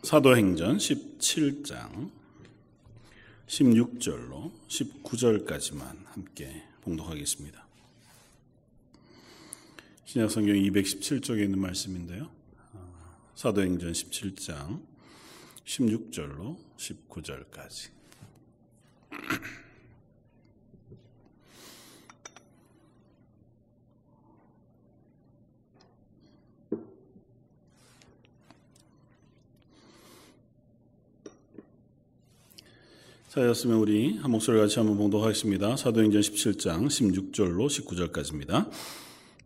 사도행전 17장 16절로 19절까지만 함께 봉독하겠습니다. 신약성경 217쪽에 있는 말씀인데요. 사도행전 17장 16절로 19절까지. 자, 였으면 우리 한 목소리 같이 한번 봉독하겠습니다. 사도행전 17장 16절로 19절까지입니다.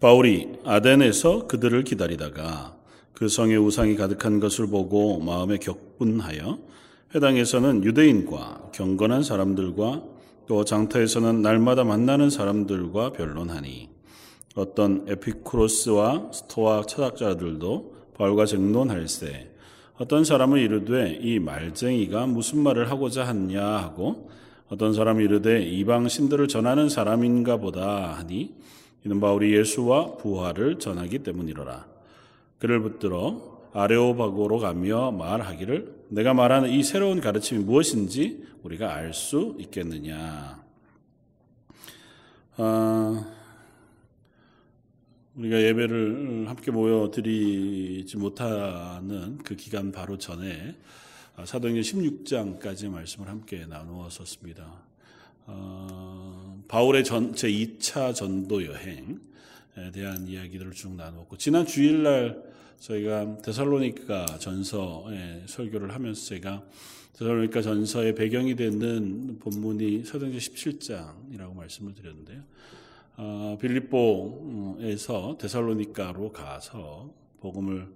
바울이 아덴에서 그들을 기다리다가 그 성에 우상이 가득한 것을 보고 마음에 격분하여 회당에서는 유대인과 경건한 사람들과 또 장터에서는 날마다 만나는 사람들과 변론하니 어떤 에피쿠로스와 스토아 철학자들도 바울과 쟁론할세 어떤 사람은 이르되 이 말쟁이가 무슨 말을 하고자 하냐 하고 어떤 사람은 이르되 이방 신들을 전하는 사람인가 보다 하니 이는 바울이 예수와 부활을 전하기 때문이로라. 그를 붙들어 아레오바고로 가며 말하기를 내가 말하는 이 새로운 가르침이 무엇인지 우리가 알 수 있겠느냐. 우리가 예배를 함께 모여드리지 못하는 그 기간 바로 전에 사도행전 16장까지의 말씀을 함께 나누었었습니다. 바울의 제2차 전도 여행에 대한 이야기들을 쭉 나누었고, 지난 주일날 저희가 데살로니가 전서의 설교를 하면서 제가 데살로니가 전서의 배경이 되는 본문이 사도행전 17장이라고 말씀을 드렸는데요. 빌립보에서 데살로니가로 가서 복음을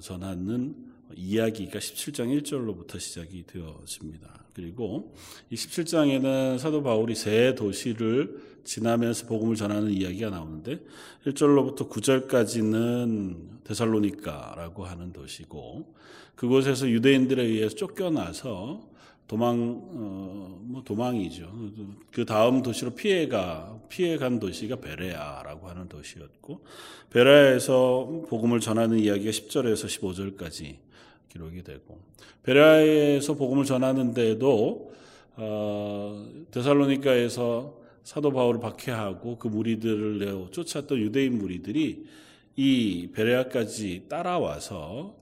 전하는 이야기가 17장 1절로부터 시작이 되어집니다. 그리고 이 17장에는 사도 바울이 세 도시를 지나면서 복음을 전하는 이야기가 나오는데 1절로부터 9절까지는 데살로니가라고 하는 도시고, 그곳에서 유대인들에 의해서 쫓겨나서 도망이죠. 그 다음 도시로 피해간 도시가 베레아라고 하는 도시였고, 베레아에서 복음을 전하는 이야기가 10절에서 15절까지 기록이 되고, 베레아에서 복음을 전하는데도 데살로니가에서 사도 바울을 박해하고 그 무리들을 쫓았던 유대인 무리들이 이 베레아까지 따라와서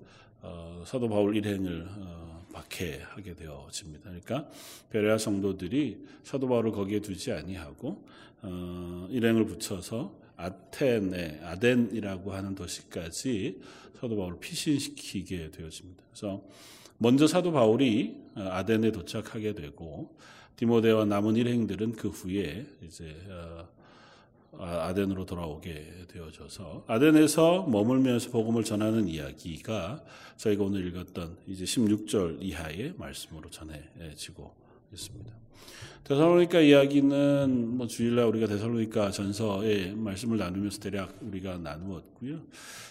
사도 바울 일행을 박해하게 되어집니다. 그러니까 베레아 성도들이 사도 바울을 거기에 두지 아니하고 일행을 붙여서 아덴이라고 하는 도시까지 사도 바울을 피신시키게 되어집니다. 그래서 먼저 사도 바울이 아덴에 도착하게 되고, 디모데와 남은 일행들은 그 후에 이제 아덴으로 돌아오게 되어져서 아덴에서 머물면서 복음을 전하는 이야기가 저희가 오늘 읽었던 이제 16절 이하의 말씀으로 전해지고 있습니다. 데살로니가 이야기는 주일날 우리가 데살로니가 전서의 말씀을 나누면서 대략 우리가 나누었고요.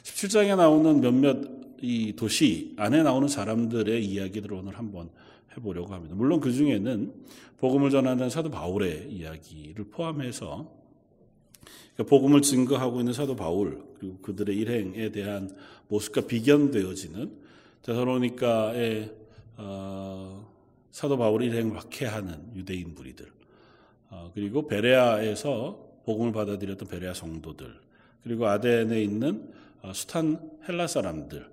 17장에 나오는 몇몇 이 도시 안에 나오는 사람들의 이야기들을 오늘 한번 해보려고 합니다. 물론 그 중에는 복음을 전하는 사도 바울의 이야기를 포함해서 복음을 증거하고 있는 사도 바울 그리고 그들의 일행에 대한 모습과 비견되어지는 데살로니가의 사도 바울 일행을 박해하는 유대인 무리들, 그리고 베레아에서 복음을 받아들였던 베레아 성도들, 그리고 아덴에 있는 수탄 헬라 사람들의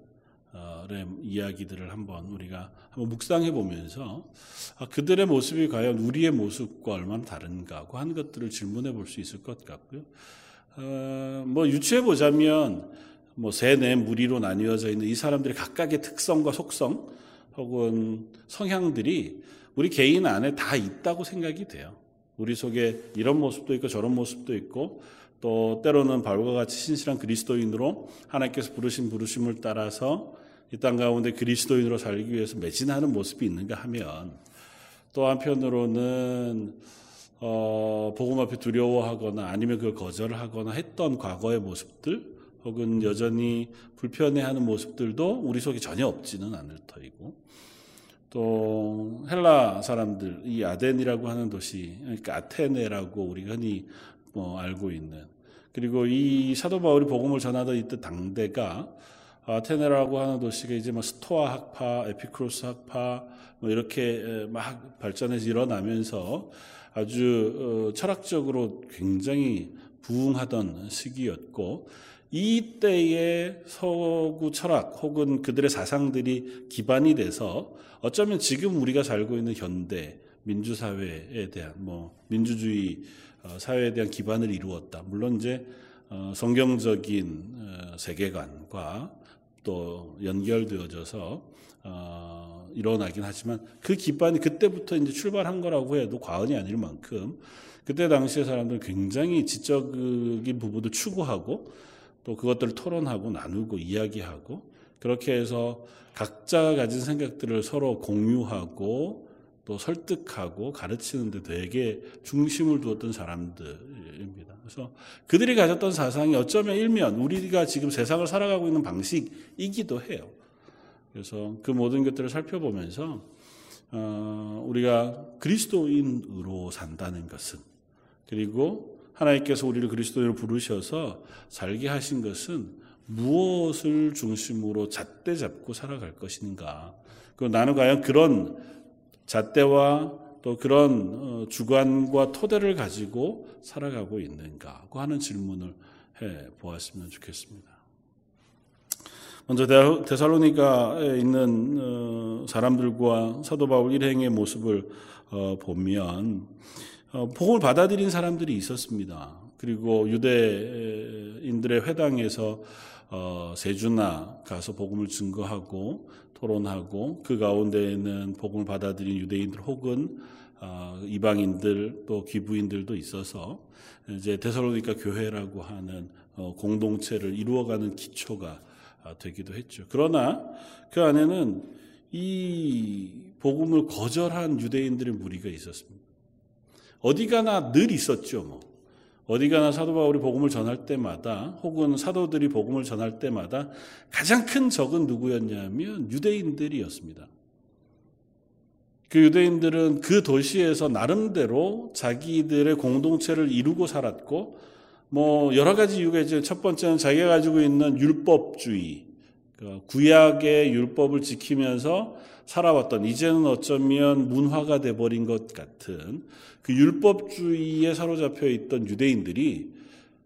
이야기들을 한번 우리가 한번 묵상해 보면서 그들의 모습이 과연 우리의 모습과 얼마나 다른가 하고 하는 것들을 질문해 볼 수 있을 것 같고요. 유추해 보자면 세네 무리로 나뉘어져 있는 이 사람들의 각각의 특성과 속성 혹은 성향들이 우리 개인 안에 다 있다고 생각이 돼요. 우리 속에 이런 모습도 있고 저런 모습도 있고, 또 때로는 바울과 같이 신실한 그리스도인으로 하나님께서 부르신 부르심을 따라서 이 땅 가운데 그리스도인으로 살기 위해서 매진하는 모습이 있는가 하면, 또 한편으로는 복음 앞에 두려워하거나 아니면 그걸 거절하거나 했던 과거의 모습들 혹은 여전히 불편해하는 모습들도 우리 속에 전혀 없지는 않을 터이고, 또 헬라 사람들, 이 아덴이라고 하는 도시, 그러니까 아테네라고 우리가 흔히 알고 있는, 그리고 이 사도 바울이 복음을 전하던 이때 당대가 아테네라고 하는 도시가 이제 스토아 학파, 에피쿠로스 학파 이렇게 막 발전해서 일어나면서 아주 철학적으로 굉장히 부흥하던 시기였고, 이때의 서구 철학 혹은 그들의 사상들이 기반이 돼서 어쩌면 지금 우리가 살고 있는 현대 민주사회에 대한 민주주의 사회에 대한 기반을 이루었다. 물론 이제 성경적인 세계관과 또 연결되어져서 일어나긴 하지만 그 기반이 그때부터 이제 출발한 거라고 해도 과언이 아닐 만큼 그때 당시의 사람들은 굉장히 지적인 부분도 추구하고 또 그것들을 토론하고 나누고 이야기하고 그렇게 해서 각자 가진 생각들을 서로 공유하고 또 설득하고 가르치는데 되게 중심을 두었던 사람들입니다. 그래서 그들이 가졌던 사상이 어쩌면 일면 우리가 지금 세상을 살아가고 있는 방식이기도 해요. 그래서 그 모든 것들을 살펴보면서 우리가 그리스도인으로 산다는 것은, 그리고 하나님께서 우리를 그리스도인으로 부르셔서 살게 하신 것은 무엇을 중심으로 잣대 잡고 살아갈 것인가, 그리고 나는 과연 그런 잣대와 또 그런 주관과 토대를 가지고 살아가고 있는가 하는 질문을 해보았으면 좋겠습니다. 먼저 데살로니가에 있는 사람들과 사도 바울 일행의 모습을 보면 복음을 받아들인 사람들이 있었습니다. 그리고 유대인들의 회당에서 세주나 가서 복음을 증거하고 토론하고 그 가운데에는 복음을 받아들인 유대인들 혹은 이방인들 또 귀부인들도 있어서 이제 데살로니가 교회라고 하는 공동체를 이루어가는 기초가 되기도 했죠. 그러나 그 안에는 이 복음을 거절한 유대인들의 무리가 있었습니다. 어디 가나 늘 있었죠. 어디 가나 사도 바울이 복음을 전할 때마다 혹은 사도들이 복음을 전할 때마다 가장 큰 적은 누구였냐면 유대인들이었습니다. 그 유대인들은 그 도시에서 나름대로 자기들의 공동체를 이루고 살았고 여러 가지 이유가 있죠. 첫 번째는 자기가 가지고 있는 율법주의, 구약의 율법을 지키면서 살아왔던, 이제는 어쩌면 문화가 돼버린 것 같은 그 율법주의에 사로잡혀 있던 유대인들이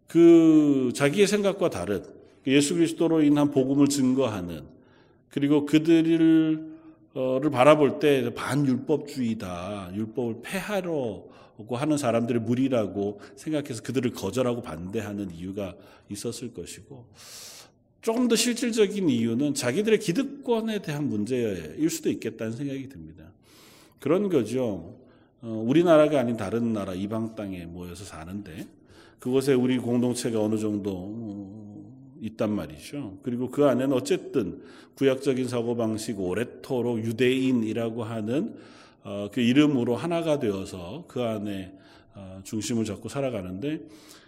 그 자기의 생각과 다른 예수 그리스도로 인한 복음을 증거하는, 그리고 그들을 바라볼 때 반율법주의다, 율법을 폐하려고 하는 사람들의 무리라고 생각해서 그들을 거절하고 반대하는 이유가 있었을 것이고, 조금 더 실질적인 이유는 자기들의 기득권에 대한 문제일 수도 있겠다는 생각이 듭니다. 그런 거죠. 우리나라가 아닌 다른 나라 이방 땅에 모여서 사는데 그곳에 우리 공동체가 어느 정도 있단 말이죠. 그리고 그 안에는 어쨌든 구약적인 사고방식, 오래토록 유대인이라고 하는 그 이름으로 하나가 되어서 그 안에 중심을 잡고 살아가는데,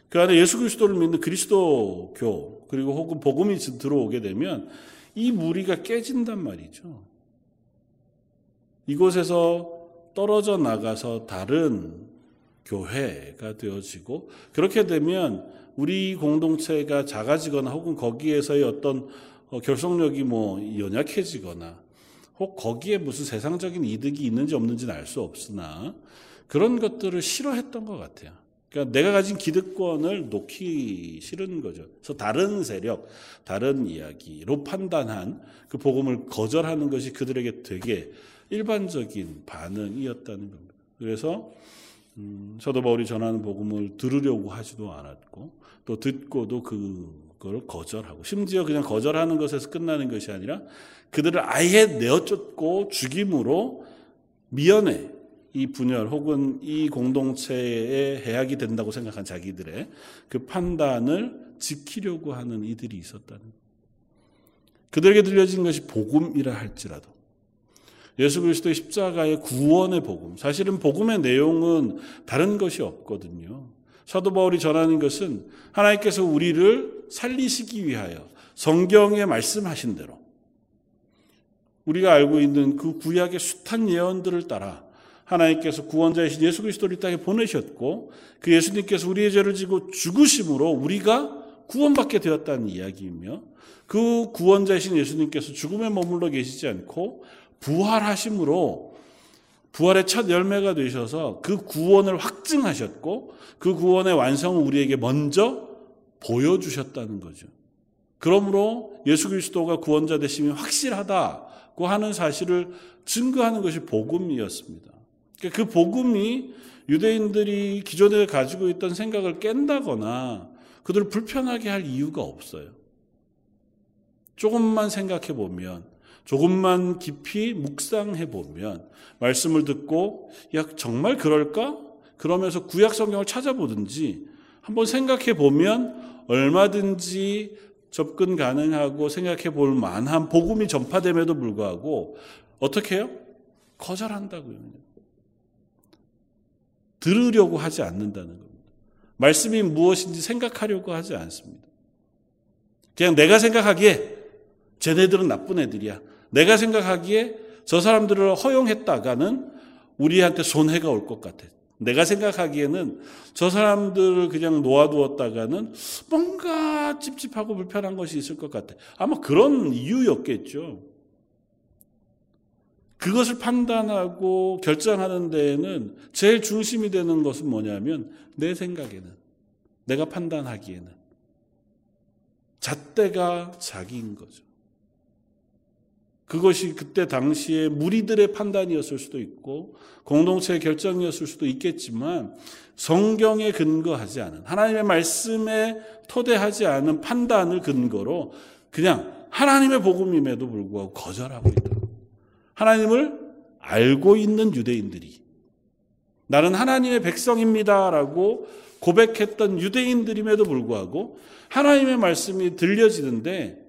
그 안에 예수 그리스도를 믿는 그리스도교, 그리고 혹은 복음이 들어오게 되면 이 무리가 깨진단 말이죠. 이곳에서 떨어져 나가서 다른 교회가 되어지고, 그렇게 되면 우리 공동체가 작아지거나 혹은 거기에서의 어떤 결속력이 연약해지거나 혹 거기에 무슨 세상적인 이득이 있는지 없는지는 알 수 없으나 그런 것들을 싫어했던 것 같아요. 그러니까 내가 가진 기득권을 놓기 싫은 거죠. 그래서 다른 세력, 다른 이야기로 판단한 그 복음을 거절하는 것이 그들에게 되게 일반적인 반응이었다는 겁니다. 그래서 사도 바울이 전하는 복음을 들으려고 하지도 않았고, 또 듣고도 그걸 거절하고, 심지어 그냥 거절하는 것에서 끝나는 것이 아니라 그들을 아예 내어쫓고 죽임으로 미연에 이 분열 혹은 이 공동체에 해악이 된다고 생각한 자기들의 그 판단을 지키려고 하는 이들이 있었다는 거예요. 그들에게 들려진 것이 복음이라 할지라도 예수 그리스도의 십자가의 구원의 복음, 사실은 복음의 내용은 다른 것이 없거든요. 사도 바울이 전하는 것은 하나님께서 우리를 살리시기 위하여 성경에 말씀하신 대로 우리가 알고 있는 그 구약의 숱한 예언들을 따라 하나님께서 구원자이신 예수 그리스도를 이 땅에 보내셨고, 그 예수님께서 우리의 죄를 지고 죽으심으로 우리가 구원받게 되었다는 이야기이며, 그 구원자이신 예수님께서 죽음에 머물러 계시지 않고 부활하심으로 부활의 첫 열매가 되셔서 그 구원을 확증하셨고 그 구원의 완성을 우리에게 먼저 보여주셨다는 거죠. 그러므로 예수 그리스도가 구원자 되심이 확실하다고 하는 사실을 증거하는 것이 복음이었습니다. 그 복음이 유대인들이 기존에 가지고 있던 생각을 깬다거나 그들을 불편하게 할 이유가 없어요. 조금만 생각해 보면, 조금만 깊이 묵상해 보면, 말씀을 듣고 야 정말 그럴까? 그러면서 구약 성경을 찾아보든지 한번 생각해 보면 얼마든지 접근 가능하고 생각해 볼 만한 복음이 전파됨에도 불구하고 어떻게 해요? 거절한다고요. 들으려고 하지 않는다는 겁니다. 말씀이 무엇인지 생각하려고 하지 않습니다. 그냥 내가 생각하기에 쟤네들은 나쁜 애들이야, 내가 생각하기에 저 사람들을 허용했다가는 우리한테 손해가 올 것 같아, 내가 생각하기에는 저 사람들을 그냥 놓아두었다가는 뭔가 찝찝하고 불편한 것이 있을 것 같아, 아마 그런 이유였겠죠. 그것을 판단하고 결정하는 데에는 제일 중심이 되는 것은 뭐냐면 내 생각에는, 내가 판단하기에는 잣대가 자기인 거죠. 그것이 그때 당시에 무리들의 판단이었을 수도 있고 공동체의 결정이었을 수도 있겠지만 성경에 근거하지 않은, 하나님의 말씀에 토대하지 않은 판단을 근거로 그냥 하나님의 복음임에도 불구하고 거절하고 있다. 하나님을 알고 있는 유대인들이, 나는 하나님의 백성입니다라고 고백했던 유대인들임에도 불구하고 하나님의 말씀이 들려지는데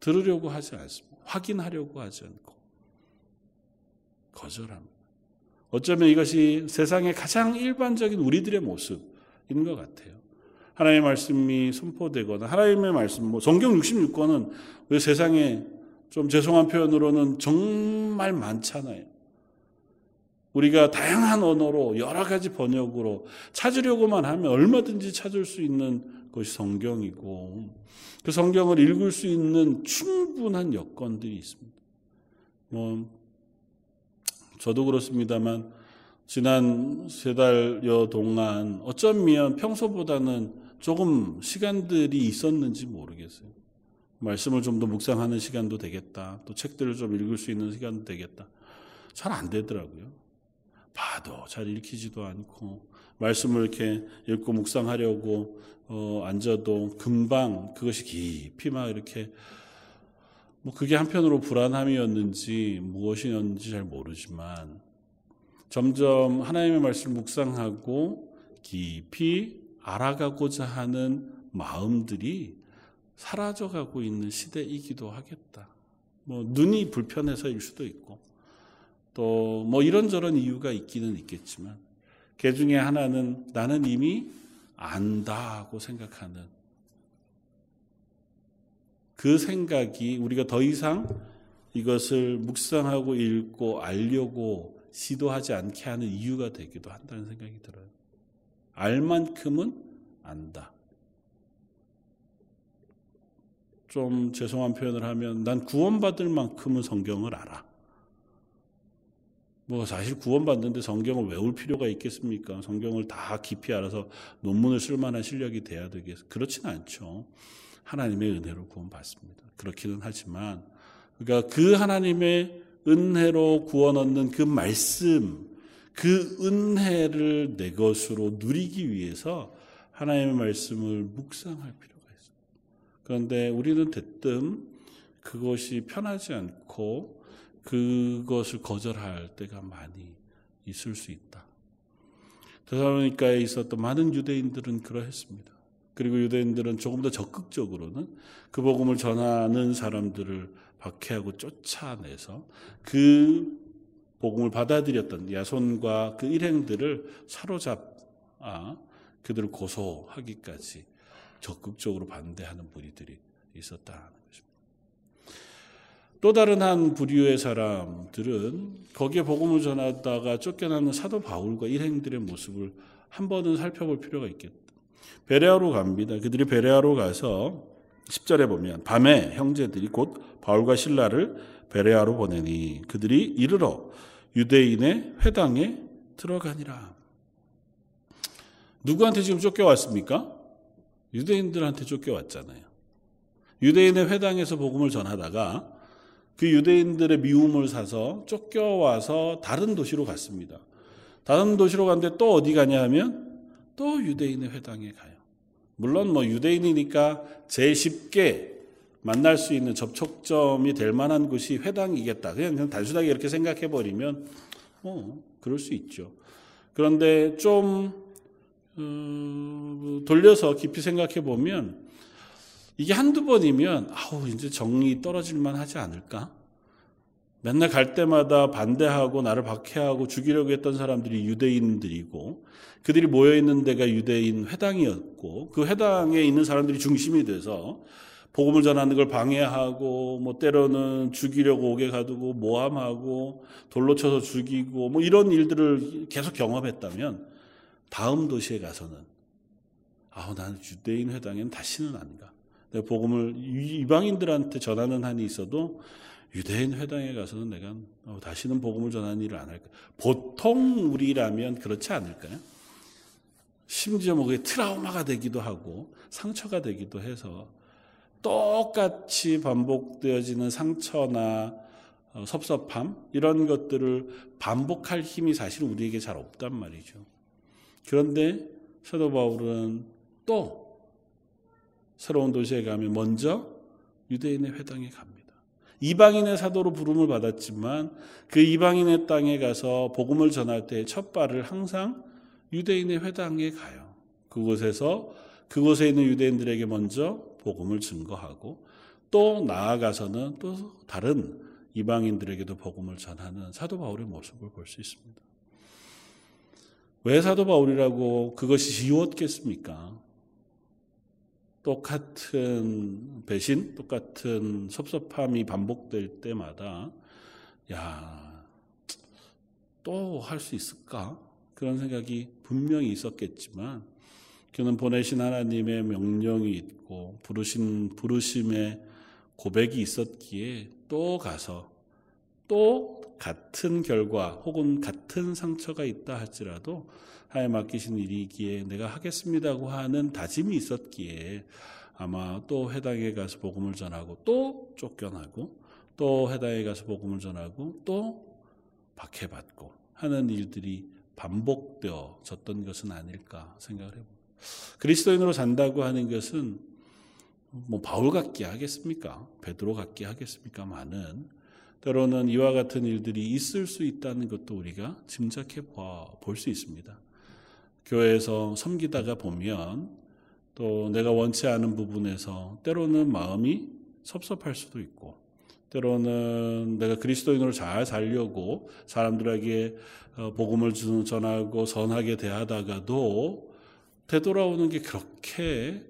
들으려고 하지 않습니다. 확인하려고 하지 않고 거절합니다. 어쩌면 이것이 세상의 가장 일반적인 우리들의 모습인 것 같아요. 하나님의 말씀이 선포되거나, 하나님의 말씀, 뭐 성경 66권은 왜 세상에 좀 죄송한 표현으로는 정말 많잖아요. 우리가 다양한 언어로 여러 가지 번역으로 찾으려고만 하면 얼마든지 찾을 수 있는 것이 성경이고, 그 성경을 읽을 수 있는 충분한 여건들이 있습니다. 저도 그렇습니다만 지난 세 달여 동안 어쩌면 평소보다는 조금 시간들이 있었는지 모르겠어요. 말씀을 좀 더 묵상하는 시간도 되겠다, 또 책들을 좀 읽을 수 있는 시간도 되겠다. 잘 안 되더라고요. 봐도 잘 읽히지도 않고 말씀을 이렇게 읽고 묵상하려고 앉아도 금방 그것이 깊이 막 이렇게, 그게 한편으로 불안함이었는지 무엇이었는지 잘 모르지만 점점 하나님의 말씀을 묵상하고 깊이 알아가고자 하는 마음들이 사라져가고 있는 시대이기도 하겠다. 눈이 불편해서일 수도 있고 또 이런저런 이유가 있기는 있겠지만, 그 중에 하나는 나는 이미 안다고 생각하는 그 생각이 우리가 더 이상 이것을 묵상하고 읽고 알려고 시도하지 않게 하는 이유가 되기도 한다는 생각이 들어요. 알 만큼은 안다. 좀 죄송한 표현을 하면 난 구원받을 만큼은 성경을 알아. 사실 구원받는데 성경을 외울 필요가 있겠습니까? 성경을 다 깊이 알아서 논문을 쓸 만한 실력이 돼야 되겠어. 그렇진 않죠. 하나님의 은혜로 구원받습니다. 그렇기는 하지만, 그러니까 그 하나님의 은혜로 구원 얻는 그 말씀, 그 은혜를 내 것으로 누리기 위해서 하나님의 말씀을 묵상할 필요. 그런데 우리는 대뜸 그것이 편하지 않고 그것을 거절할 때가 많이 있을 수 있다. 데살로니가에 있었던 많은 유대인들은 그러했습니다. 그리고 유대인들은 조금 더 적극적으로는 그 복음을 전하는 사람들을 박해하고 쫓아내서 그 복음을 받아들였던 야손과 그 일행들을 사로잡아 그들을 고소하기까지 적극적으로 반대하는 무리들이 있었다는 것입니다. 또 다른 한 부류의 사람들은 거기에 복음을 전하다가 쫓겨나는 사도 바울과 일행들의 모습을 한 번은 살펴볼 필요가 있겠다. 베레아로 갑니다. 그들이 베레아로 가서 10절에 보면 밤에 형제들이 곧 바울과 실라를 베레아로 보내니 그들이 이르러 유대인의 회당에 들어가니라. 누구한테 지금 쫓겨왔습니까? 유대인들한테 쫓겨왔잖아요. 유대인의 회당에서 복음을 전하다가 그 유대인들의 미움을 사서 쫓겨와서 다른 도시로 갔습니다. 다른 도시로 갔는데 또 어디 가냐 하면 또 유대인의 회당에 가요. 물론 뭐 유대인이니까 제일 쉽게 만날 수 있는 접촉점이 될 만한 곳이 회당이겠다. 그냥 단순하게 이렇게 생각해버리면 그럴 수 있죠. 그런데 좀 돌려서 깊이 생각해보면 이게 한두 번이면 이제 정이 떨어질만 하지 않을까? 맨날 갈 때마다 반대하고 나를 박해하고 죽이려고 했던 사람들이 유대인들이고 그들이 모여있는 데가 유대인 회당이었고 그 회당에 있는 사람들이 중심이 돼서 복음을 전하는 걸 방해하고 뭐 때로는 죽이려고 오게 가두고 모함하고 돌로 쳐서 죽이고 뭐 이런 일들을 계속 경험했다면 다음 도시에 가서는 나는 유대인 회당에는 다시는 안 가. 내가 복음을 이방인들한테 전하는 한이 있어도 유대인 회당에 가서는 내가 다시는 복음을 전하는 일을 안 할까. 보통 우리라면 그렇지 않을까요? 심지어 뭐 그게 트라우마가 되기도 하고 상처가 되기도 해서 똑같이 반복되어지는 상처나 섭섭함 이런 것들을 반복할 힘이 사실 우리에게 잘 없단 말이죠. 그런데 사도 바울은 또 새로운 도시에 가면 먼저 유대인의 회당에 갑니다. 이방인의 사도로 부름을 받았지만 그 이방인의 땅에 가서 복음을 전할 때의 첫 발을 항상 유대인의 회당에 가요. 그곳에 있는 유대인들에게 먼저 복음을 증거하고 또 나아가서는 또 다른 이방인들에게도 복음을 전하는 사도 바울의 모습을 볼 수 있습니다. 왜 사도 바울이라고 그것이 쉬웠겠습니까? 똑같은 배신, 똑같은 섭섭함이 반복될 때마다 또 할 수 있을까? 그런 생각이 분명히 있었겠지만 그는 보내신 하나님의 명령이 있고 부르심의 고백이 있었기에 또 가서 또 같은 결과 혹은 같은 상처가 있다 할지라도 하나님 맡기신 일이기에 내가 하겠습니다고 하는 다짐이 있었기에 아마 또 회당에 가서 복음을 전하고 또 쫓겨나고 또 회당에 가서 복음을 전하고 또 박해받고 하는 일들이 반복되어졌던 것은 아닐까 생각을 해봅니다. 그리스도인으로 산다고 하는 것은 뭐 바울 같게 하겠습니까? 베드로 같게 하겠습니까? 많은 때로는 이와 같은 일들이 있을 수 있다는 것도 우리가 짐작해 볼 수 있습니다. 교회에서 섬기다가 보면 또 내가 원치 않은 부분에서 때로는 마음이 섭섭할 수도 있고 때로는 내가 그리스도인으로 잘 살려고 사람들에게 복음을 전하고 선하게 대하다가도 되돌아오는 게 그렇게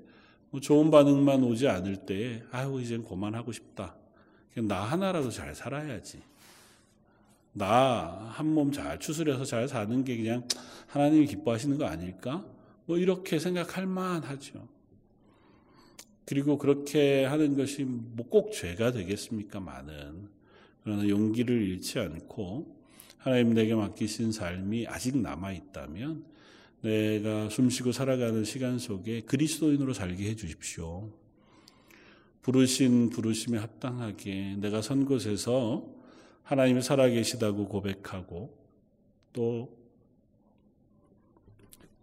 좋은 반응만 오지 않을 때에 이젠 그만하고 싶다. 나 하나라도 잘 살아야지. 나 한 몸 잘 추스려서 잘 사는 게 그냥 하나님이 기뻐하시는 거 아닐까? 뭐 이렇게 생각할 만하죠. 그리고 그렇게 하는 것이 뭐 꼭 죄가 되겠습니까? 많은. 그러나 용기를 잃지 않고 하나님 내게 맡기신 삶이 아직 남아있다면 내가 숨쉬고 살아가는 시간 속에 그리스도인으로 살게 해 주십시오. 부르신 부르심에 합당하게 내가 선 곳에서 하나님이 살아계시다고 고백하고 또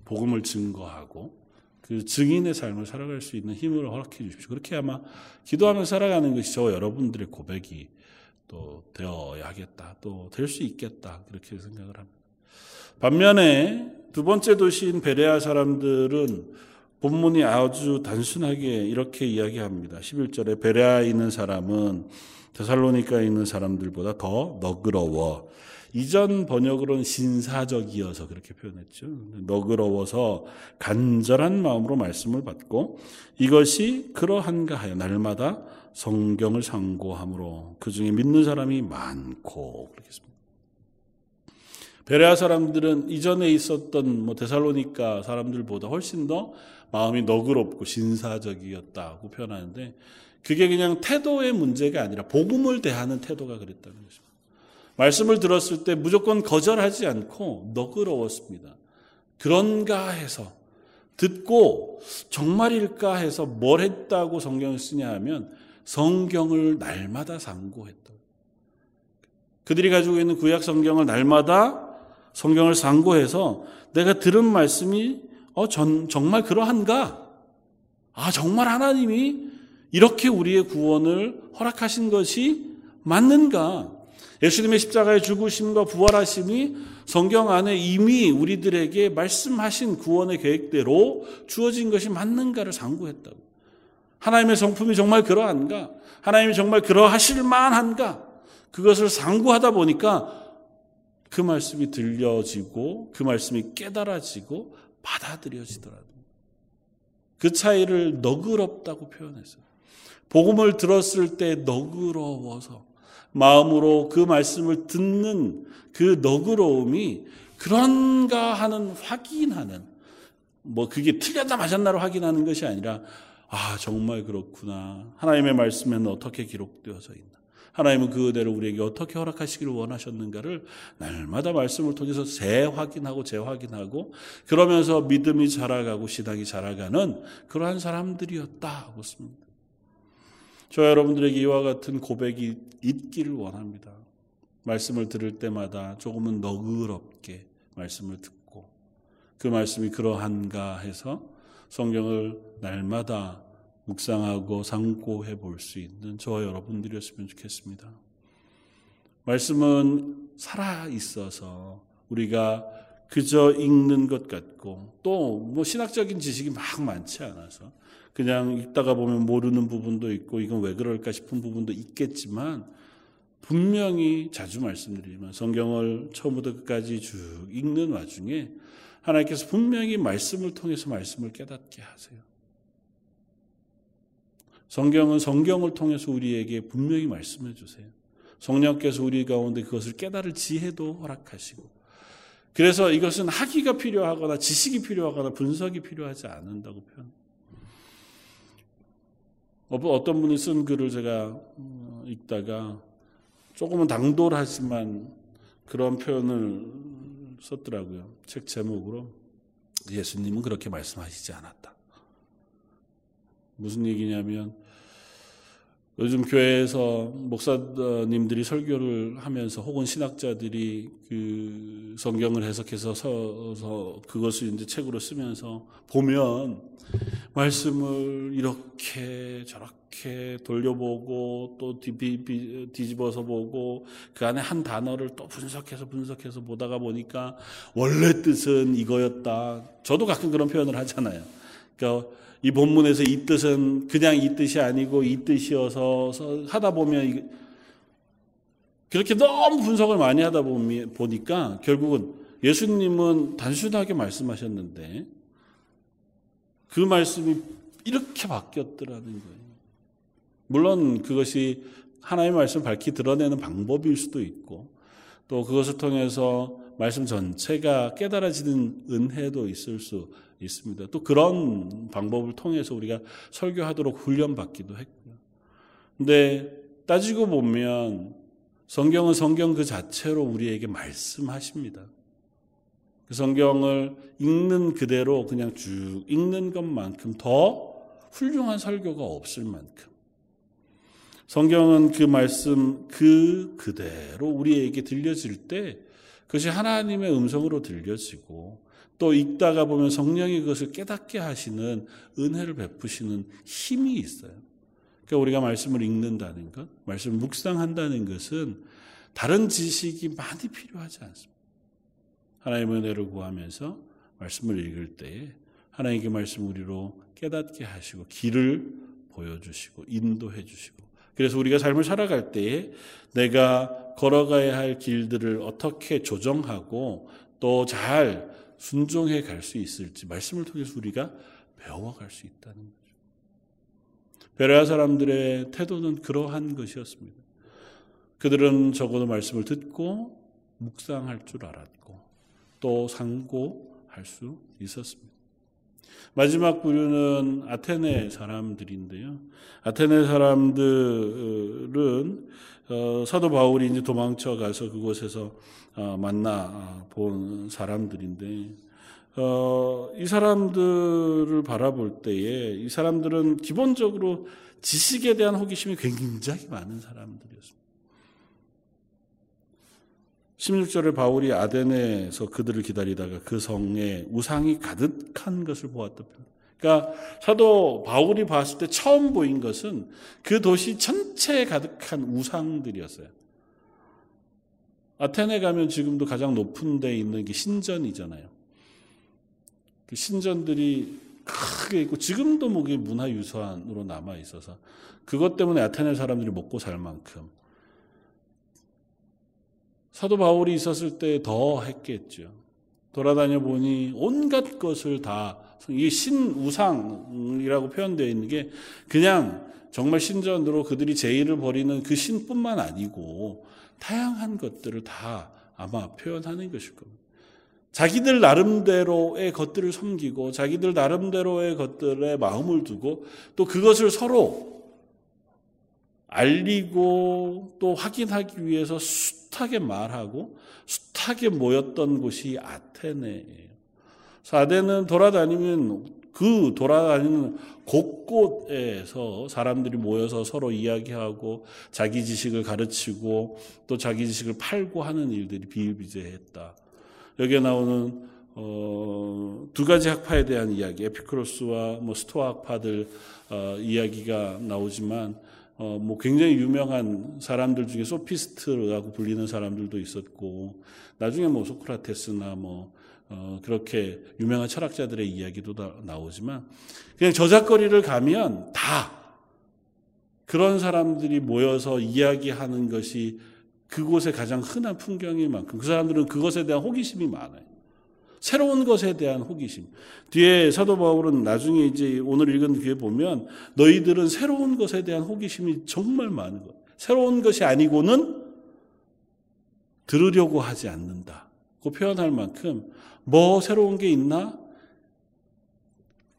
복음을 증거하고 그 증인의 삶을 살아갈 수 있는 힘을 허락해 주십시오. 그렇게 아마 기도하면서 살아가는 것이 저와 여러분들의 고백이 또 되어야겠다. 또 될 수 있겠다. 그렇게 생각을 합니다. 반면에 두 번째 도시인 베레아 사람들은 본문이 아주 단순하게 이렇게 이야기합니다. 11절에 베레아에 있는 사람은 데살로니카에 있는 사람들보다 더 너그러워. 이전 번역으로는 신사적이어서 그렇게 표현했죠. 너그러워서 간절한 마음으로 말씀을 받고 이것이 그러한가 하여 날마다 성경을 상고함으로 그중에 믿는 사람이 많고 그렇게 했습니다. 베레아 사람들은 이전에 있었던 데살로니가 사람들보다 훨씬 더 마음이 너그럽고 신사적이었다고 표현하는데, 그게 그냥 태도의 문제가 아니라 복음을 대하는 태도가 그랬다는 것입니다. 말씀을 들었을 때 무조건 거절하지 않고 너그러웠습니다. 그런가 해서 듣고 정말일까 해서 뭘 했다고 성경을 쓰냐 하면 성경을 날마다 상고했다고. 그들이 가지고 있는 구약 성경을 날마다 성경을 상고해서 내가 들은 말씀이 정말 그러한가? 아, 정말 하나님이 이렇게 우리의 구원을 허락하신 것이 맞는가? 예수님의 십자가의 죽으심과 부활하심이 성경 안에 이미 우리들에게 말씀하신 구원의 계획대로 주어진 것이 맞는가를 상고했다고. 하나님의 성품이 정말 그러한가? 하나님이 정말 그러하실 만한가? 그것을 상고하다 보니까 그 말씀이 들려지고 그 말씀이 깨달아지고 받아들여지더라고요. 그 차이를 너그럽다고 표현했어요. 복음을 들었을 때 너그러워서 마음으로 그 말씀을 듣는 그 너그러움이 그런가 하는 확인하는, 그게 틀렸다 맞았나로 확인하는 것이 아니라, 아, 정말 그렇구나. 하나님의 말씀에는 어떻게 기록되어져 있나, 하나님은 그대로 우리에게 어떻게 허락하시기를 원하셨는가를 날마다 말씀을 통해서 재확인하고 그러면서 믿음이 자라가고 신앙이 자라가는 그러한 사람들이었다고 씁니다. 저와 여러분들에게 이와 같은 고백이 있기를 원합니다. 말씀을 들을 때마다 조금은 너그럽게 말씀을 듣고 그 말씀이 그러한가 해서 성경을 날마다 묵상하고 상고해 볼 수 있는 저와 여러분들이었으면 좋겠습니다. 말씀은 살아있어서 우리가 그저 읽는 것 같고 또 신학적인 지식이 많지 않아서 그냥 읽다가 보면 모르는 부분도 있고 이건 왜 그럴까 싶은 부분도 있겠지만, 분명히 자주 말씀드리지만 성경을 처음부터 끝까지 쭉 읽는 와중에 하나님께서 분명히 말씀을 통해서 말씀을 깨닫게 하세요. 성경은 성경을 통해서 우리에게 분명히 말씀해 주세요. 성령께서 우리 가운데 그것을 깨달을 지혜도 허락하시고, 그래서 이것은 학위가 필요하거나 지식이 필요하거나 분석이 필요하지 않는다고 표현합니다. 어떤 분이 쓴 글을 제가 읽다가 조금은 당돌하지만 그런 표현을 썼더라고요. 책 제목으로 예수님은 그렇게 말씀하시지 않았다. 무슨 얘기냐면, 요즘 교회에서 목사님들이 설교를 하면서 혹은 신학자들이 그 성경을 해석해서 그것을 이제 책으로 쓰면서 보면 말씀을 이렇게 저렇게 돌려보고 또 뒤집어서 보고 그 안에 한 단어를 또 분석해서 보다가 보니까 원래 뜻은 이거였다. 저도 가끔 그런 표현을 하잖아요. 그러니까 이 본문에서 이 뜻은 그냥 이 뜻이 아니고 이 뜻이어서 하다 보면, 그렇게 너무 분석을 많이 하다 보니까 결국은 예수님은 단순하게 말씀하셨는데 그 말씀이 이렇게 바뀌었더라는 거예요. 물론 그것이 하나님의 말씀을 밝히 드러내는 방법일 수도 있고, 또 그것을 통해서 말씀 전체가 깨달아지는 은혜도 있을 수 있습니다. 또 그런 방법을 통해서 우리가 설교하도록 훈련받기도 했고요. 근데 따지고 보면 성경은 성경 그 자체로 우리에게 말씀하십니다. 그 성경을 읽는 그대로 그냥 쭉 읽는 것만큼 더 훌륭한 설교가 없을 만큼 성경은 그 말씀 그대로 우리에게 들려질 때 그것이 하나님의 음성으로 들려지고, 또 읽다가 보면 성령이 그것을 깨닫게 하시는 은혜를 베푸시는 힘이 있어요. 그러니까 우리가 말씀을 읽는다는 것, 말씀을 묵상한다는 것은 다른 지식이 많이 필요하지 않습니다. 하나님의 은혜를 구하면서 말씀을 읽을 때에 하나님께 말씀 우리로 깨닫게 하시고 길을 보여주시고 인도해 주시고, 그래서 우리가 삶을 살아갈 때에 내가 걸어가야 할 길들을 어떻게 조정하고 또 잘 순종해 갈 수 있을지 말씀을 통해서 우리가 배워갈 수 있다는 거죠. 베레아 사람들의 태도는 그러한 것이었습니다. 그들은 적어도 말씀을 듣고 묵상할 줄 알았고 또 상고할 수 있었습니다. 마지막 부류는 아테네 사람들인데요. 아테네 사람들은 사도 바울이 이제 도망쳐 가서 그곳에서 만나 본 사람들인데, 이 사람들을 바라볼 때에 이 사람들은 기본적으로 지식에 대한 호기심이 굉장히 많은 사람들이었습니다. 16절에 바울이 아데네에서 그들을 기다리다가 그 성에 우상이 가득한 것을 보았다. 그러니까 사도 바울이 봤을 때 처음 보인 것은 그 도시 전체에 가득한 우상들이었어요. 아테네 가면 지금도 가장 높은 데 있는 게 신전이잖아요. 그 신전들이 크게 있고 지금도 뭐 그게 문화유산으로 남아있어서 그것 때문에 아테네 사람들이 먹고 살 만큼 사도 바울이 있었을 때 더 했겠죠. 돌아다녀 보니 온갖 것을 다, 이게 신우상이라고 표현되어 있는 게 그냥 정말 신전으로 그들이 제의를 벌이는 그 신뿐만 아니고 다양한 것들을 다 아마 표현하는 것일 겁니다. 자기들 나름대로의 것들을 섬기고 자기들 나름대로의 것들에 마음을 두고 또 그것을 서로 알리고 또 확인하기 위해서 숱하게 말하고 숱하게 모였던 곳이 아테네예요. 아테네는 돌아다니는 곳곳에서 사람들이 모여서 서로 이야기하고 자기 지식을 가르치고 또 자기 지식을 팔고 하는 일들이 비일비재했다. 여기에 나오는 두 가지 학파에 대한 이야기, 에피쿠로스와 뭐 스토아 학파들 이야기가 나오지만 뭐 굉장히 유명한 사람들 중에 소피스트라고 불리는 사람들도 있었고 나중에 뭐 소크라테스나 뭐 그렇게 유명한 철학자들의 이야기도 다 나오지만 그냥 저작거리를 가면 다 그런 사람들이 모여서 이야기하는 것이 그곳의 가장 흔한 풍경일 만큼 그 사람들은 그것에 대한 호기심이 많아요. 새로운 것에 대한 호기심. 뒤에 사도 바울은 나중에 이제 오늘 읽은 뒤에 보면 너희들은 새로운 것에 대한 호기심이 정말 많은 거예요. 새로운 것이 아니고는 들으려고 하지 않는다. 그 표현할 만큼 뭐 새로운 게 있나?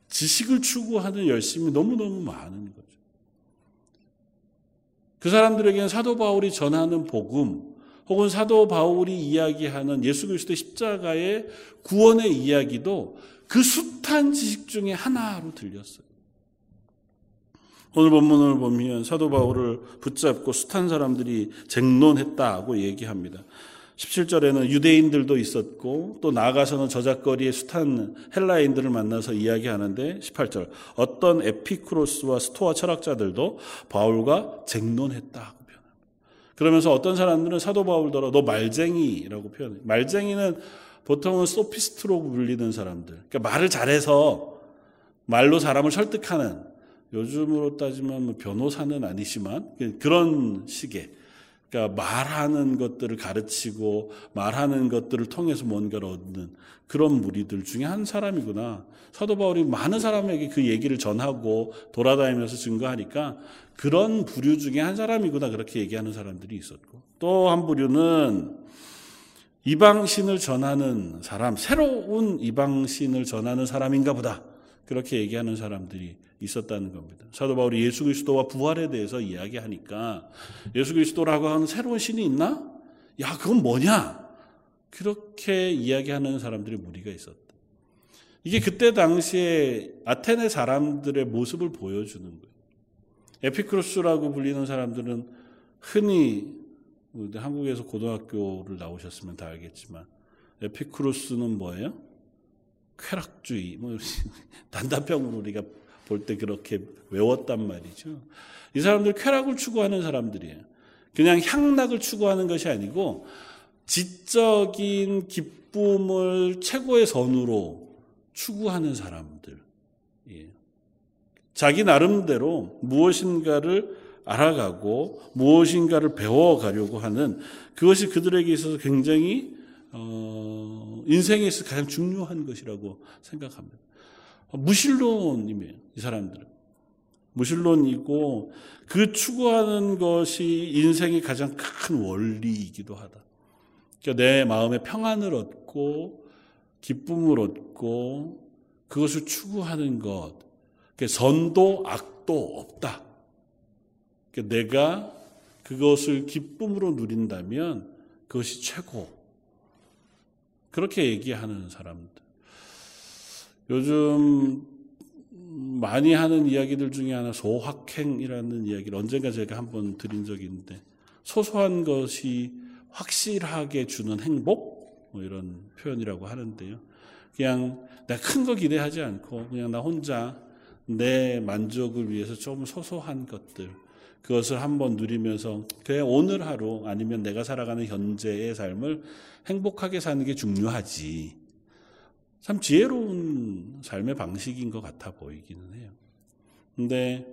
지식을 추구하는 열심이 너무너무 많은 거예요. 그 사람들에게는 사도 바울이 전하는 복음 혹은 사도 바울이 이야기하는 예수 그리스도의 십자가의 구원의 이야기도 그 숱한 지식 중에 하나로 들렸어요. 오늘 본문을 보면 사도 바울을 붙잡고 숱한 사람들이 쟁론했다고 얘기합니다. 17절에는 유대인들도 있었고 또 나아가서는 저작거리의 숱한 헬라인들을 만나서 이야기하는데 18절 어떤 에피쿠로스와 스토아 철학자들도 바울과 쟁론했다고 표현합니다. 그러면서 어떤 사람들은 사도 바울더러 너 말쟁이라고 표현해요. 말쟁이는 보통은 소피스트로 불리는 사람들. 그러니까 말을 잘해서 말로 사람을 설득하는 요즘으로 따지면 뭐 변호사는 아니지만 그런 식의 그러니까 말하는 것들을 가르치고 말하는 것들을 통해서 뭔가를 얻는 그런 무리들 중에 한 사람이구나. 사도 바울이 많은 사람에게 그 얘기를 전하고 돌아다니면서 증거하니까 그런 부류 중에 한 사람이구나 그렇게 얘기하는 사람들이 있었고 또 한 부류는 이방신을 전하는 사람, 새로운 이방신을 전하는 사람인가 보다 그렇게 얘기하는 사람들이 있었다는 겁니다. 사도 바울이 예수 그리스도와 부활에 대해서 이야기하니까 예수 그리스도라고 하는 새로운 신이 있나? 야, 그건 뭐냐? 그렇게 이야기하는 사람들의 무리가 있었다. 이게 그때 당시에 아테네 사람들의 모습을 보여주는 거예요. 에피쿠로스라고 불리는 사람들은 흔히 한국에서 고등학교를 나오셨으면 다 알겠지만 에피쿠로스는 뭐예요? 쾌락주의, 뭐 단답형으로 우리가 볼 때 그렇게 외웠단 말이죠. 이 사람들 쾌락을 추구하는 사람들이에요. 그냥 향락을 추구하는 것이 아니고 지적인 기쁨을 최고의 선으로 추구하는 사람들이에요. 자기 나름대로 무엇인가를 알아가고 무엇인가를 배워가려고 하는 그것이 그들에게 있어서 굉장히 인생에 있어서 가장 중요한 것이라고 생각합니다. 무신론이에요, 이 사람들은. 무신론이고 그 추구하는 것이 인생의 가장 큰 원리이기도 하다. 그러니까 내 마음에 평안을 얻고 기쁨을 얻고 그것을 추구하는 것. 그러니까 선도 악도 없다. 그러니까 내가 그것을 기쁨으로 누린다면 그것이 최고. 그렇게 얘기하는 사람들. 요즘 많이 하는 이야기들 중에 하나 소확행이라는 이야기를 언젠가 제가 한번 드린 적이 있는데, 소소한 것이 확실하게 주는 행복? 뭐 이런 표현이라고 하는데요. 그냥 내가 큰 거 기대하지 않고 그냥 나 혼자 내 만족을 위해서 좀 소소한 것들, 그것을 한번 누리면서 그냥 오늘 하루 아니면 내가 살아가는 현재의 삶을 행복하게 사는 게 중요하지. 참 지혜로운 삶의 방식인 것 같아 보이기는 해요. 근데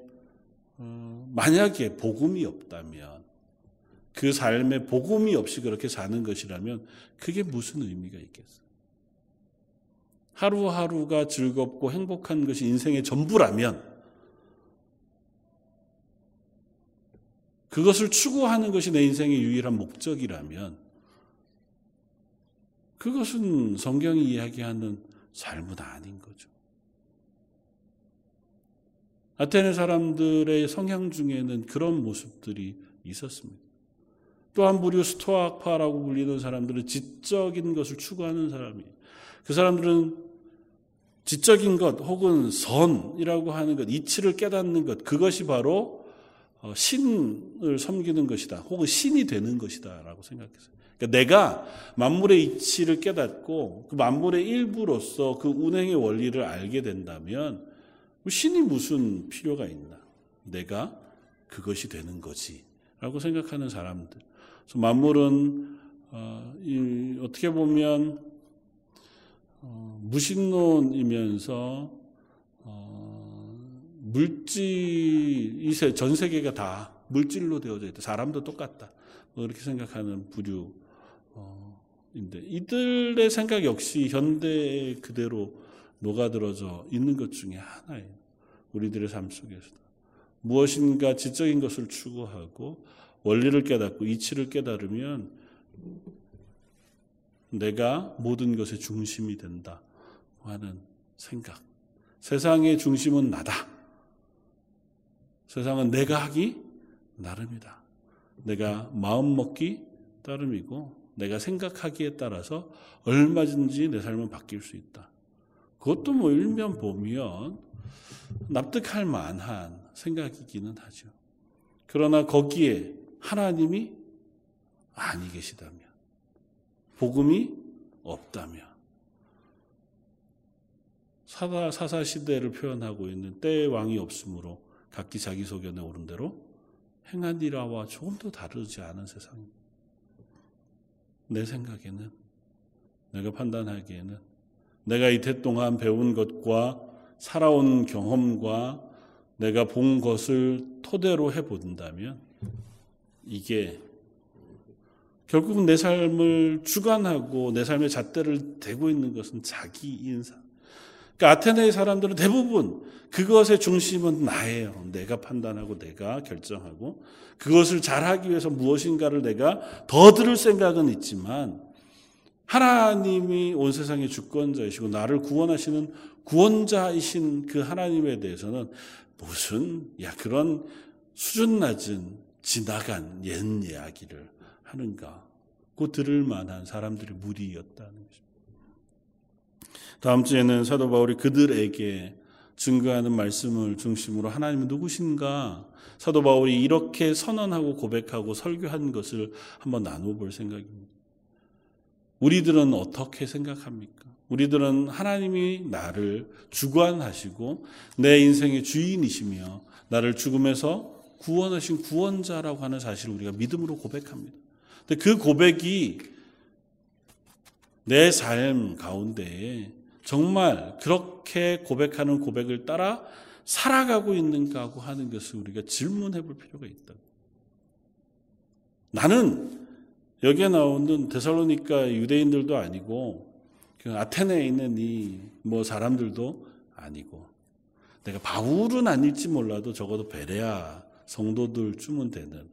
만약에 복음이 없다면, 그 삶에 복음이 없이 그렇게 사는 것이라면 그게 무슨 의미가 있겠어요? 하루하루가 즐겁고 행복한 것이 인생의 전부라면, 그것을 추구하는 것이 내 인생의 유일한 목적이라면, 그것은 성경이 이야기하는 삶은 아닌 거죠. 아테네 사람들의 성향 중에는 그런 모습들이 있었습니다. 또한 부류 스토아파라고 불리는 사람들은 지적인 것을 추구하는 사람이에요. 그 사람들은 지적인 것 혹은 선이라고 하는 것, 이치를 깨닫는 것, 그것이 바로 신을 섬기는 것이다. 혹은 신이 되는 것이다. 라고 생각했어요. 그러니까 내가 만물의 이치를 깨닫고 그 만물의 일부로서 그 운행의 원리를 알게 된다면 신이 무슨 필요가 있나. 내가 그것이 되는 거지. 라고 생각하는 사람들. 그래서 만물은 어떻게 보면 무신론이면서 물질, 전 세계가 다 물질로 되어져 있다. 사람도 똑같다. 그렇게 생각하는 부류인데, 이들의 생각 역시 현대에 그대로 녹아들어져 있는 것 중에 하나예요. 우리들의 삶 속에서도. 무엇인가 지적인 것을 추구하고 원리를 깨닫고 이치를 깨달으면 내가 모든 것의 중심이 된다 하는 생각. 세상의 중심은 나다. 세상은 내가 하기 나름이다. 내가 마음먹기 따름이고 내가 생각하기에 따라서 얼마든지 내 삶은 바뀔 수 있다. 그것도 뭐 일면 보면 납득할 만한 생각이기는 하죠. 그러나 거기에 하나님이 아니 계시다면, 복음이 없다면, 사사시대를 표현하고 있는 때의 왕이 없으므로 각기 자기 소견에 오른 대로 행하니라와 조금도 다르지 않은 세상입니다. 내 생각에는, 내가 판단하기에는, 내가 이태 동안 배운 것과 살아온 경험과 내가 본 것을 토대로 해본다면 이게 결국은 내 삶을 주관하고 내 삶의 잣대를 대고 있는 것은 자기 인상. 그러니까 아테네의 사람들은 대부분 그것의 중심은 나예요. 내가 판단하고 내가 결정하고 그것을 잘하기 위해서 무엇인가를 내가 더 들을 생각은 있지만, 하나님이 온 세상의 주권자이시고 나를 구원하시는 구원자이신 그 하나님에 대해서는 무슨 그런 수준 낮은 지나간 옛 이야기를 하는가. 그 들을 만한 사람들의 무리였다는 것입니다. 다음 주에는 사도 바울이 그들에게 증거하는 말씀을 중심으로 하나님은 누구신가, 사도 바울이 이렇게 선언하고 고백하고 설교한 것을 한번 나눠볼 생각입니다. 우리들은 어떻게 생각합니까? 우리들은 하나님이 나를 주관하시고 내 인생의 주인이시며 나를 죽음에서 구원하신 구원자라고 하는 사실을 우리가 믿음으로 고백합니다. 근데 그 고백이 내 삶 가운데에 정말 그렇게 고백하는 고백을 따라 살아가고 있는가 하고 하는 것을 우리가 질문해 볼 필요가 있다. 나는 여기에 나오는 데살로니가 유대인들도 아니고 아테네에 있는 이 사람들도 아니고, 내가 바울은 아닐지 몰라도 적어도 베레아 성도들쯤은 되는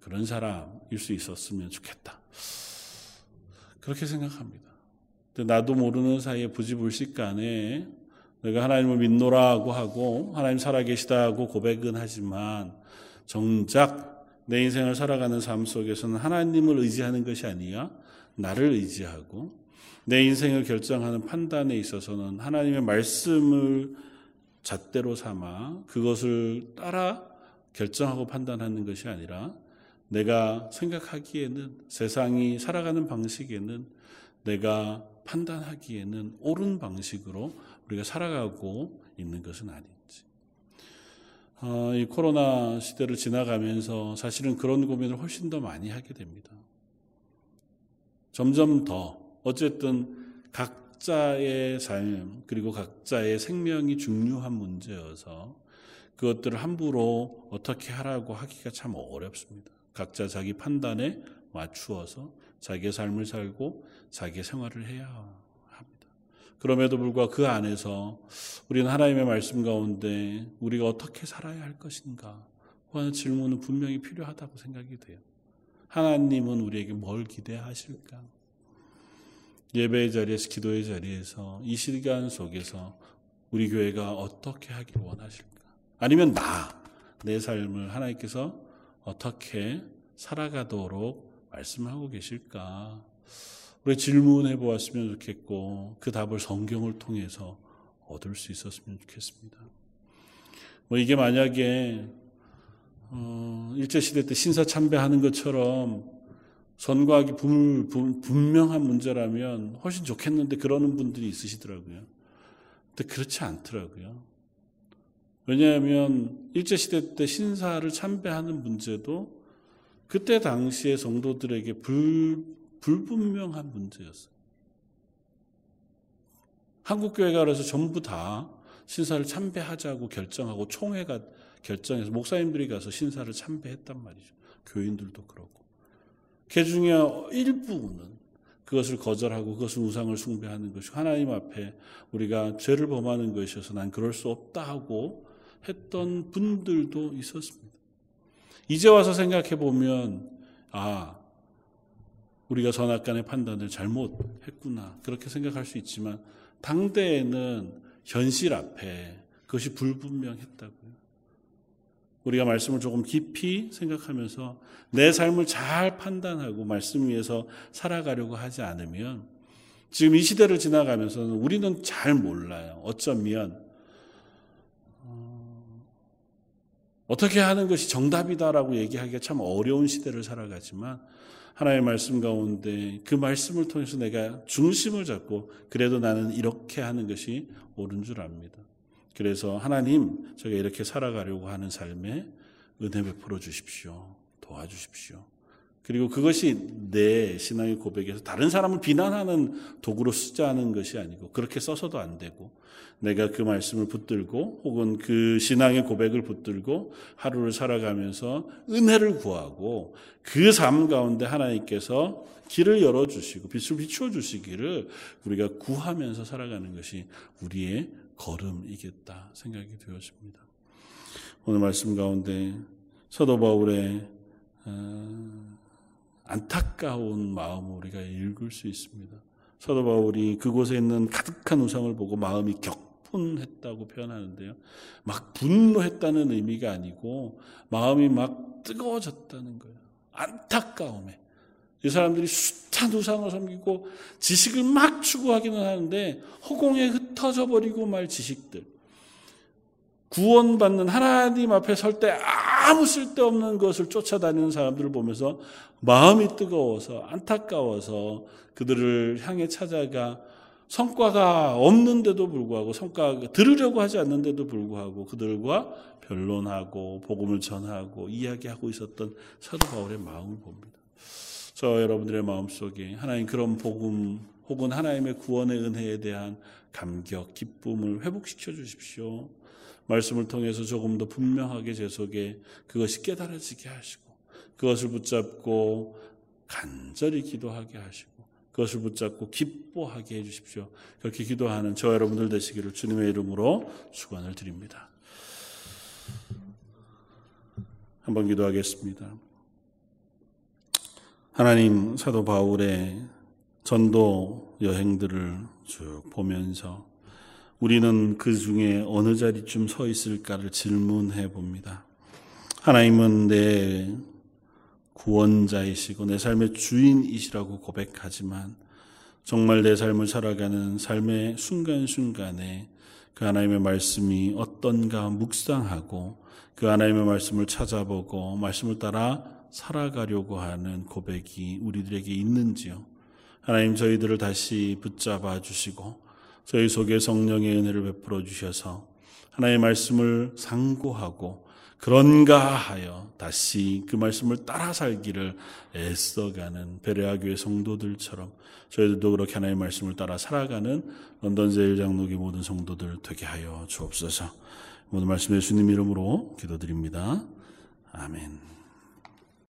그런 사람일 수 있었으면 좋겠다. 그렇게 생각합니다. 나도 모르는 사이에 부지불식간에 내가 하나님을 믿노라고 하고 하나님 살아계시다고 고백은 하지만 정작 내 인생을 살아가는 삶 속에서는 하나님을 의지하는 것이 아니라 나를 의지하고 내 인생을 결정하는 판단에 있어서는 하나님의 말씀을 잣대로 삼아 그것을 따라 결정하고 판단하는 것이 아니라 내가 생각하기에는 세상이 살아가는 방식에는 내가 판단하기에는 옳은 방식으로 우리가 살아가고 있는 것은 아닌지. 이 코로나 시대를 지나가면서 사실은 그런 고민을 훨씬 더 많이 하게 됩니다. 점점 더 어쨌든 각자의 삶 그리고 각자의 생명이 중요한 문제여서 그것들을 함부로 어떻게 하라고 하기가 참 어렵습니다. 각자 자기 판단에 맞추어서 자기의 삶을 살고 자기의 생활을 해야 합니다. 그럼에도 불구하고 그 안에서 우리는 하나님의 말씀 가운데 우리가 어떻게 살아야 할 것인가 하는 질문은 분명히 필요하다고 생각이 돼요. 하나님은 우리에게 뭘 기대하실까? 예배의 자리에서 기도의 자리에서 이 시간 속에서 우리 교회가 어떻게 하길 원하실까? 아니면 내 삶을 하나님께서 어떻게 살아가도록 말씀하고 계실까? 우리 질문해 보았으면 좋겠고 그 답을 성경을 통해서 얻을 수 있었으면 좋겠습니다. 이게 만약에 일제시대 때 신사참배하는 것처럼 선과 악이 분명한 문제라면 훨씬 좋겠는데 그러는 분들이 있으시더라고요. 근데 그렇지 않더라고요. 왜냐하면 일제시대 때 신사를 참배하는 문제도 그때 당시에 성도들에게 불분명한 문제였어요. 한국교회가 그래서 전부 다 신사를 참배하자고 결정하고 총회가 결정해서 목사님들이 가서 신사를 참배했단 말이죠. 교인들도 그렇고. 그 중에 일부는 그것을 거절하고 그것은 우상을 숭배하는 것이고 하나님 앞에 우리가 죄를 범하는 것이어서 난 그럴 수 없다 하고 했던 분들도 있었습니다. 이제 와서 생각해 보면 우리가 선악간의 판단을 잘못했구나 그렇게 생각할 수 있지만 당대에는 현실 앞에 그것이 불분명했다고요. 우리가 말씀을 조금 깊이 생각하면서 내 삶을 잘 판단하고 말씀 위에서 살아가려고 하지 않으면 지금 이 시대를 지나가면서는 우리는 잘 몰라요. 어쩌면 어떻게 하는 것이 정답이다라고 얘기하기가 참 어려운 시대를 살아가지만 하나님의 말씀 가운데 그 말씀을 통해서 내가 중심을 잡고 그래도 나는 이렇게 하는 것이 옳은 줄 압니다. 그래서 하나님 제가 이렇게 살아가려고 하는 삶에 은혜 베풀어 주십시오. 도와주십시오. 그리고 그것이 내 신앙의 고백에서 다른 사람을 비난하는 도구로 쓰자는 것이 아니고 그렇게 써서도 안 되고 내가 그 말씀을 붙들고 혹은 그 신앙의 고백을 붙들고 하루를 살아가면서 은혜를 구하고 그 삶 가운데 하나님께서 길을 열어주시고 빛을 비추어 주시기를 우리가 구하면서 살아가는 것이 우리의 걸음이겠다 생각이 되어집니다. 오늘 말씀 가운데 사도 바울의 안타까운 마음을 우리가 읽을 수 있습니다. 사도 바울이 그곳에 있는 가득한 우상을 보고 마음이 격분했다고 표현하는데요. 막 분노했다는 의미가 아니고 마음이 막 뜨거워졌다는 거예요. 안타까움에. 이 사람들이 숱한 우상을 섬기고 지식을 막 추구하기는 하는데 허공에 흩어져 버리고 말 지식들. 구원받는 하나님 앞에 설 때 아무 쓸데없는 것을 쫓아다니는 사람들을 보면서 마음이 뜨거워서 안타까워서 그들을 향해 찾아가 성과가 없는데도 불구하고 성과가 들으려고 하지 않는데도 불구하고 그들과 변론하고 복음을 전하고 이야기하고 있었던 사도 바울의 마음을 봅니다. 저 여러분들의 마음속에 하나님 그런 복음 혹은 하나님의 구원의 은혜에 대한 감격, 기쁨을 회복시켜 주십시오. 말씀을 통해서 조금 더 분명하게 제 속에 그것이 깨달아지게 하시고 그것을 붙잡고 간절히 기도하게 하시고 그것을 붙잡고 기뻐하게 해주십시오. 그렇게 기도하는 저 여러분들 되시기를 주님의 이름으로 축원을 드립니다. 한번 기도하겠습니다. 하나님 사도 바울의 전도 여행들을 쭉 보면서 우리는 그 중에 어느 자리쯤 서 있을까를 질문해 봅니다. 하나님은 내 구원자이시고 내 삶의 주인이시라고 고백하지만 정말 내 삶을 살아가는 삶의 순간순간에 그 하나님의 말씀이 어떤가 묵상하고 그 하나님의 말씀을 찾아보고 말씀을 따라 살아가려고 하는 고백이 우리들에게 있는지요. 하나님 저희들을 다시 붙잡아 주시고 저희 속에 성령의 은혜를 베풀어 주셔서 하나님의 말씀을 상고하고 그런가 하여 다시 그 말씀을 따라 살기를 애써가는 베레아교회 성도들처럼 저희들도 그렇게 하나님의 말씀을 따라 살아가는 런던 제일장로교의 모든 성도들 되게 하여 주옵소서. 모든 말씀 예수님 이름으로 기도드립니다. 아멘.